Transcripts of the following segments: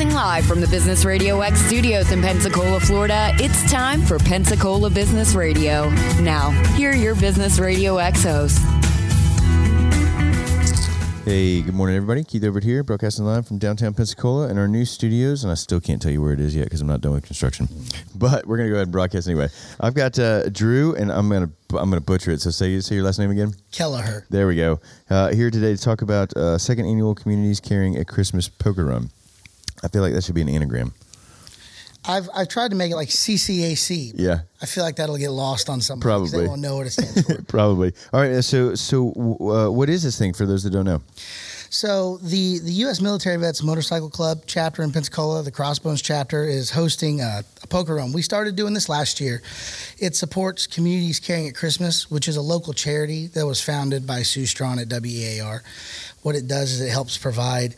Broadcasting live from the Business Radio X studios in Pensacola, Florida, it's time for Pensacola Business Radio. Now, here are your Business Radio X hosts. Hey, good morning, everybody. Keith Overt here, broadcasting live from downtown Pensacola in our new studios, and I still can't tell you where it is yet because I'm not done with construction. But we're going to go ahead and broadcast anyway. I've got Drew, and I'm going to butcher it. So say your last name again. Kelleher. There we go. Here today to talk about second annual Communities Caring at Christmas poker run. I feel like that should be an anagram. I've tried to make it like CCAC. Yeah. I feel like that'll get lost on somebody. Probably. They won't know what it stands for. Probably. All right. So what is this thing for those that don't know? So the U.S. Military Vets Motorcycle Club chapter in Pensacola, the Crossbones chapter, is hosting a poker run. We started doing this last year. It supports Communities Caring at Christmas, which is a local charity that was founded by Sue Strawn at WEAR. What it does is it helps provide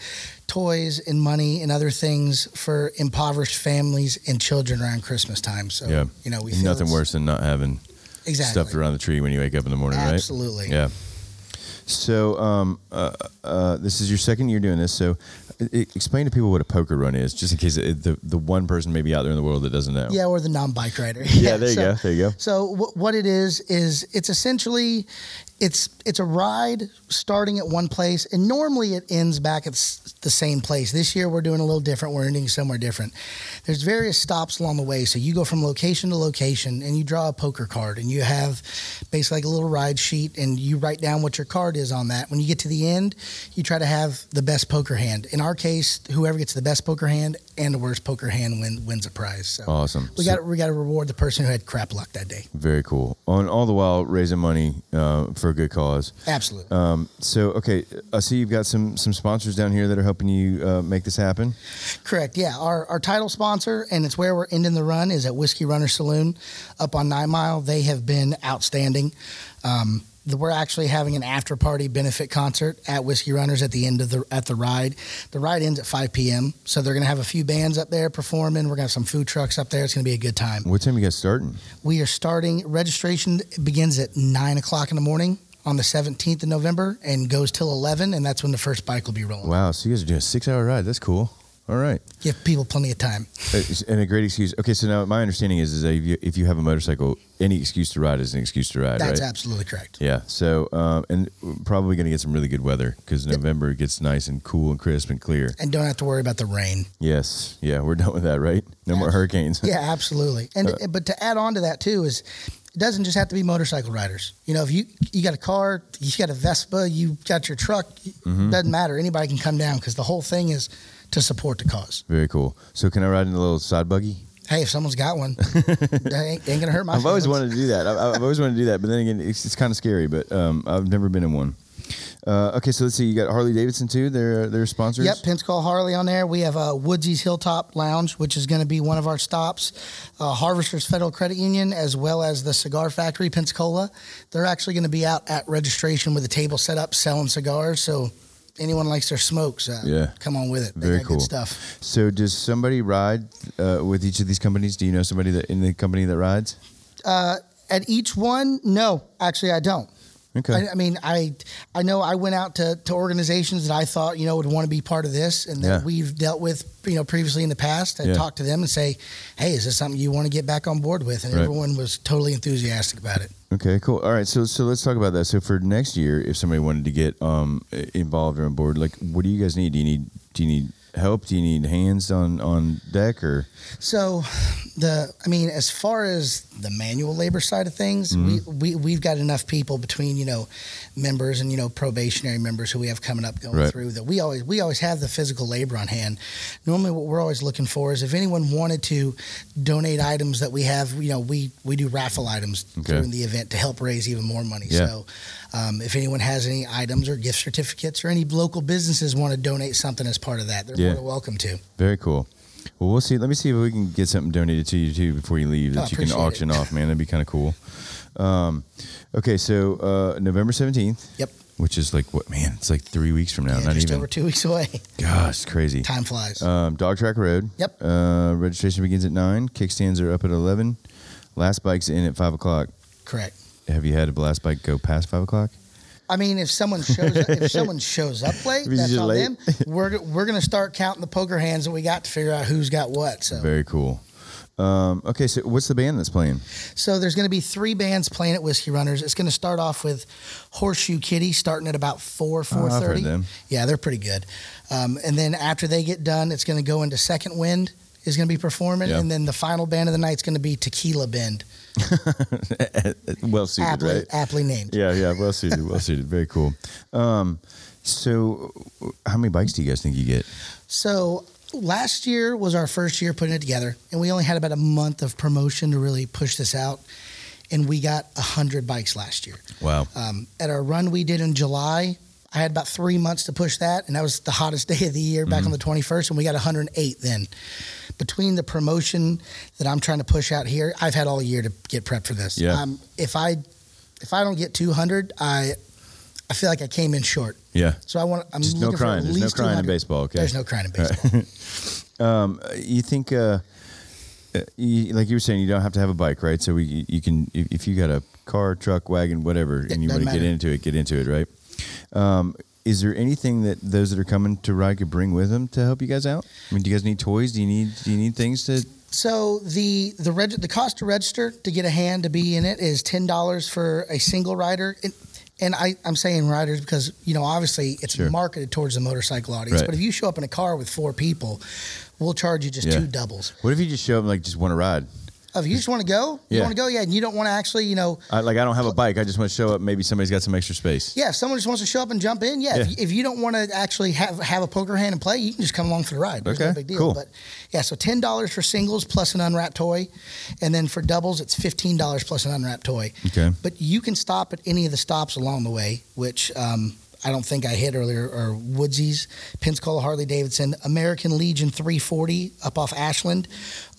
toys and money and other things for impoverished families and children around Christmas time. So, yeah. You know, we feel nothing worse than not having stuff around the tree when you wake up in the morning, right? Absolutely. Yeah. So, this is your second year doing this. So, explain to people what a poker run is, just in case the one person maybe out there in the world that doesn't know. Yeah, or the non-bike rider. Yeah, there you go. There you go. So, what it is it's essentially it's a ride starting at one place, and normally it ends back at the same place. This year we're doing a little different. We're ending somewhere different. There's various stops along the way, so you go from location to location, and you draw a poker card, and you have basically like a little ride sheet, and you write down what your card is on that. When you get to the end, you try to have the best poker hand. In our case, whoever gets the best poker hand and the worst poker hand wins a prize. So awesome. We got to reward the person who had crap luck that day. Very cool. And all the while raising money for a good cause. Absolutely. Okay, I see you've got some sponsors down here that are helping you make this happen. Correct. Yeah. Our title sponsor, and it's where we're ending the run, is at Whiskey Runner Saloon up on 9 Mile. They have been outstanding. We're actually having an after-party benefit concert at Whiskey Runners at the end of the ride. The ride ends at 5 p.m., so they're going to have a few bands up there performing. We're going to have some food trucks up there. It's going to be a good time. What time are you guys starting? We are starting. Registration begins at 9 o'clock in the morning on the 17th of November and goes till 11, and that's when the first bike will be rolling. Wow, so you guys are doing a 6-hour ride. That's cool. All right. Give people plenty of time. And a great excuse. Okay, so now my understanding is that if you have a motorcycle, any excuse to ride is an excuse to ride, That's right? Absolutely correct. Yeah, so, and we're probably going to get some really good weather because November gets nice and cool and crisp and clear. And don't have to worry about the rain. Yes. Yeah, we're done with that, right? No more hurricanes. Yeah, absolutely. And but to add on to that, too, is it doesn't just have to be motorcycle riders. You know, if you got a car, you got a Vespa, you got your truck, it doesn't matter. Anybody can come down because the whole thing is to support the cause. Very cool. So can I ride in a little side buggy? Hey, if someone's got one, that ain't going to hurt my feelings. I've always wanted to do that, but then again, it's kind of scary, but I've never been in one. Okay, so let's see. You got Harley-Davidson, too. They're sponsors. Yep, Pensacola Harley on there. We have Woodsy's Hilltop Lounge, which is going to be one of our stops. Harvester's Federal Credit Union, as well as the Cigar Factory, Pensacola. They're actually going to be out at registration with a table set up selling cigars, so anyone likes their smokes, come on with it. They Very cool. Good stuff. So does somebody ride with each of these companies? Do you know somebody that in the company that rides? At each one? No, actually I don't. Okay. I mean, I know I went out to organizations that I thought, you know, would want to be part of this and that we've dealt with, you know, previously in the past. I talked to them and say, hey, is this something you want to get back on board with? And everyone was totally enthusiastic about it. Okay, cool. All right, so let's talk about that. So for next year, if somebody wanted to get involved or on board, like, what do you guys need? Do you need help? Do you need hands on deck or? So as far as the manual labor side of things, we've got enough people between, you know, members and, you know, probationary members who we have coming up going through that we always have the physical labor on hand. Normally what we're always looking for is if anyone wanted to donate items that we have, you know, we do raffle items during the event to help raise even more money. Yeah. So if anyone has any items or gift certificates or any local businesses want to donate something as part of that, they're more than welcome to. Very cool. Well, we'll see. Let me see if we can get something donated to you, too, before you leave that you can auction off, man. That'd be kind of cool. Okay, so November 17th. Yep. Which is like, what, man, it's like 3 weeks from now. Yeah, not just even over 2 weeks away. Gosh, crazy. Time flies. Dog Track Road. Yep. Registration begins at 9. Kickstands are up at 11. Last bike's in at 5 o'clock. Correct. Have you had a blast bike go past 5 o'clock? I mean, if someone shows up late, that's on them. We're gonna start counting the poker hands that we got to figure out who's got what. So very cool. Okay, so what's the band that's playing? So there's going to be three bands playing at Whiskey Runners. It's going to start off with Horseshoe Kitty, starting at about 4:30. I've heard them. Yeah, they're pretty good. And then after they get done, it's going to go into Second Wind is going to be performing, yep. And then the final band of the night is going to be Tequila Bend. Well suited, aptly, right? Aptly named. Yeah, well suited, well suited. Very cool. So how many bikes do you guys think you get? So last year was our first year putting it together, and we only had about a month of promotion to really push this out, and we got 100 bikes last year. Wow. At our run we did in July, I had about 3 months to push that, and that was the hottest day of the year back on the 21st, and we got 108 then. Between the promotion that I'm trying to push out here, I've had all year to get prepped for this. Yeah. If I don't get 200, I feel like I came in short. Yeah. So I'm looking for at least 200. There's no crying in baseball. Okay. There's no crying in baseball. You think, like you were saying, you don't have to have a bike, right? So you can, if you got a car, truck, wagon, whatever, and you want to get into it, right? Is there anything that those that are coming to ride could bring with them to help you guys out? I mean, do you guys need toys? Do you need things to? So the cost to register to get a hand to be in it is $10 for a single rider. And I'm saying riders because, you know, obviously it's marketed towards the motorcycle audience. Right. But if you show up in a car with four people, we'll charge you just two doubles. What if you just show up and, like, just want to ride? Oh, if you just want to go? Yeah. You want to go? Yeah. And you don't want to actually, you know. I don't have a bike. I just want to show up. Maybe somebody's got some extra space. Yeah. If someone just wants to show up and jump in, yeah. If you don't want to actually have a poker hand and play, you can just come along for the ride. There's no big deal. Cool. But, yeah, so $10 for singles plus an unwrapped toy. And then for doubles, it's $15 plus an unwrapped toy. Okay. But you can stop at any of the stops along the way, which I don't think I hit earlier, or Woodsy's, Pensacola, Harley-Davidson, American Legion 340 up off Ashland,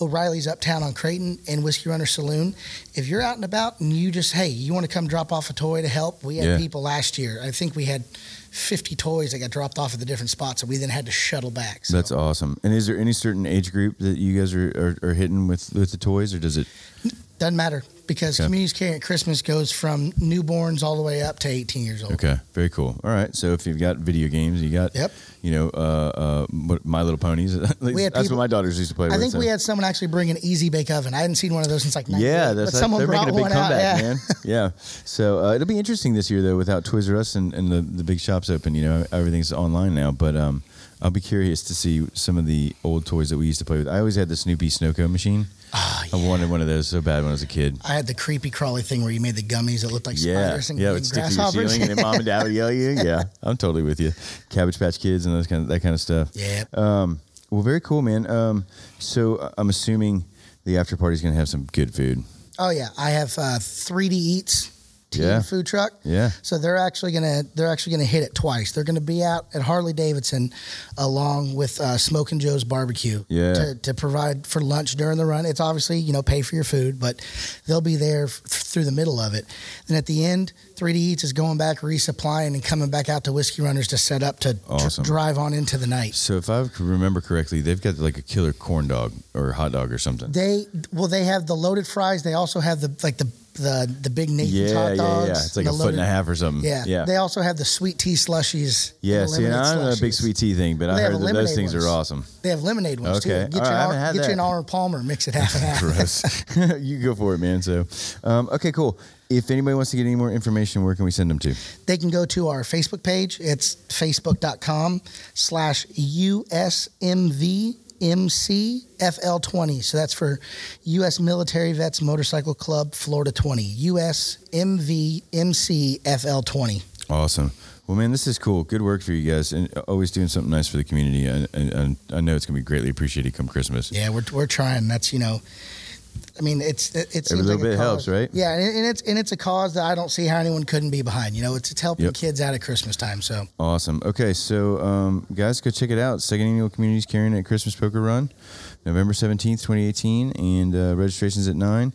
O'Reilly's Uptown on Creighton, and Whiskey Runner Saloon. If you're out and about and you just, hey, you want to come drop off a toy to help, we had people last year. I think we had 50 toys that got dropped off at the different spots, and we then had to shuttle back. So. That's awesome. And is there any certain age group that you guys are hitting with the toys, or does it? Doesn't matter, because Communities Caring at Christmas goes from newborns all the way up to 18 years old. Okay, very cool. All right, so if you've got video games, you got, you know, My Little Ponies. That's what my daughters used to play with. I think we had someone actually bring an Easy Bake Oven. I hadn't seen one of those since like 1990. Yeah, that's they're making a big comeback, man. Yeah. So it'll be interesting this year, though, without Toys R Us and the big shops open. You know, everything's online now, but I'll be curious to see some of the old toys that we used to play with. I always had the Snoopy snow cone machine. Oh, yeah. I wanted one of those so bad when I was a kid. I had the creepy crawly thing where you made the gummies that looked like spiders and grasshoppers. Ceiling, and then mom and dad would yell at you. Yeah, I'm totally with you. Cabbage Patch Kids and that kind of stuff. Yeah. Well, very cool, man. So I'm assuming the after party is going to have some good food. Oh yeah, I have 3D Eats. Food truck. Yeah. So they're actually gonna hit it twice. They're gonna be out at Harley-Davidson along with Smoke and Joe's Barbecue. Yeah. To provide for lunch during the run. It's obviously, you know, pay for your food, but they'll be there through the middle of it. Then at the end, 3D Eats is going back, resupplying, and coming back out to Whiskey Runners to set up to drive on into the night. So if I remember correctly, they've got like a killer corn dog or hot dog or something. They have the loaded fries. They also have the big Nathan's hot dogs. Yeah. It's like a foot and a half or something. Yeah. They also have the sweet tea slushies. Yeah, see, I don't know a big sweet tea thing, but I heard that those things are awesome. They have lemonade ones, too. Get you an Arnold Palmer, mix it half and half. Gross. You go for it, man. So, okay, cool. If anybody wants to get any more information, where can we send them to? They can go to our Facebook page. It's facebook.com/USMV. MCFL20. So that's for U.S. Military Vets Motorcycle Club, Florida 20. USMVMCFL20. Awesome. Well, man, this is cool. Good work for you guys, and always doing something nice for the community. And I know it's going to be greatly appreciated come Christmas. Yeah, we're trying. That's, you know, I mean, it's every little bit helps, right? Yeah, and it's a cause that I don't see how anyone couldn't be behind. You know, it's helping kids out at Christmas time. So awesome. Okay, so guys, go check it out. Second annual Communities Caring at Christmas Poker Run, November 17th, 2018, and registration's at 9:00.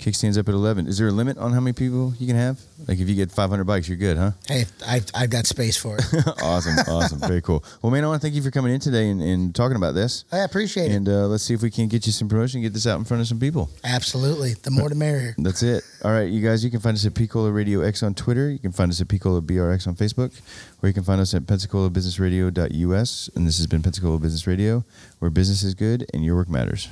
Kickstands up at 11. Is there a limit on how many people you can have? Like if you get 500 bikes, you're good, huh? Hey, I've got space for it. Awesome. Very cool. Well, man, I want to thank you for coming in today and talking about this. I appreciate it. And let's see if we can get you some promotion, get this out in front of some people. Absolutely. The more the merrier. That's it. All right, you guys, you can find us at Pensacola Radio X on Twitter. You can find us at Pensacola BRX on Facebook. Or you can find us at PensacolaBusinessRadio.us. And this has been Pensacola Business Radio, where business is good and your work matters.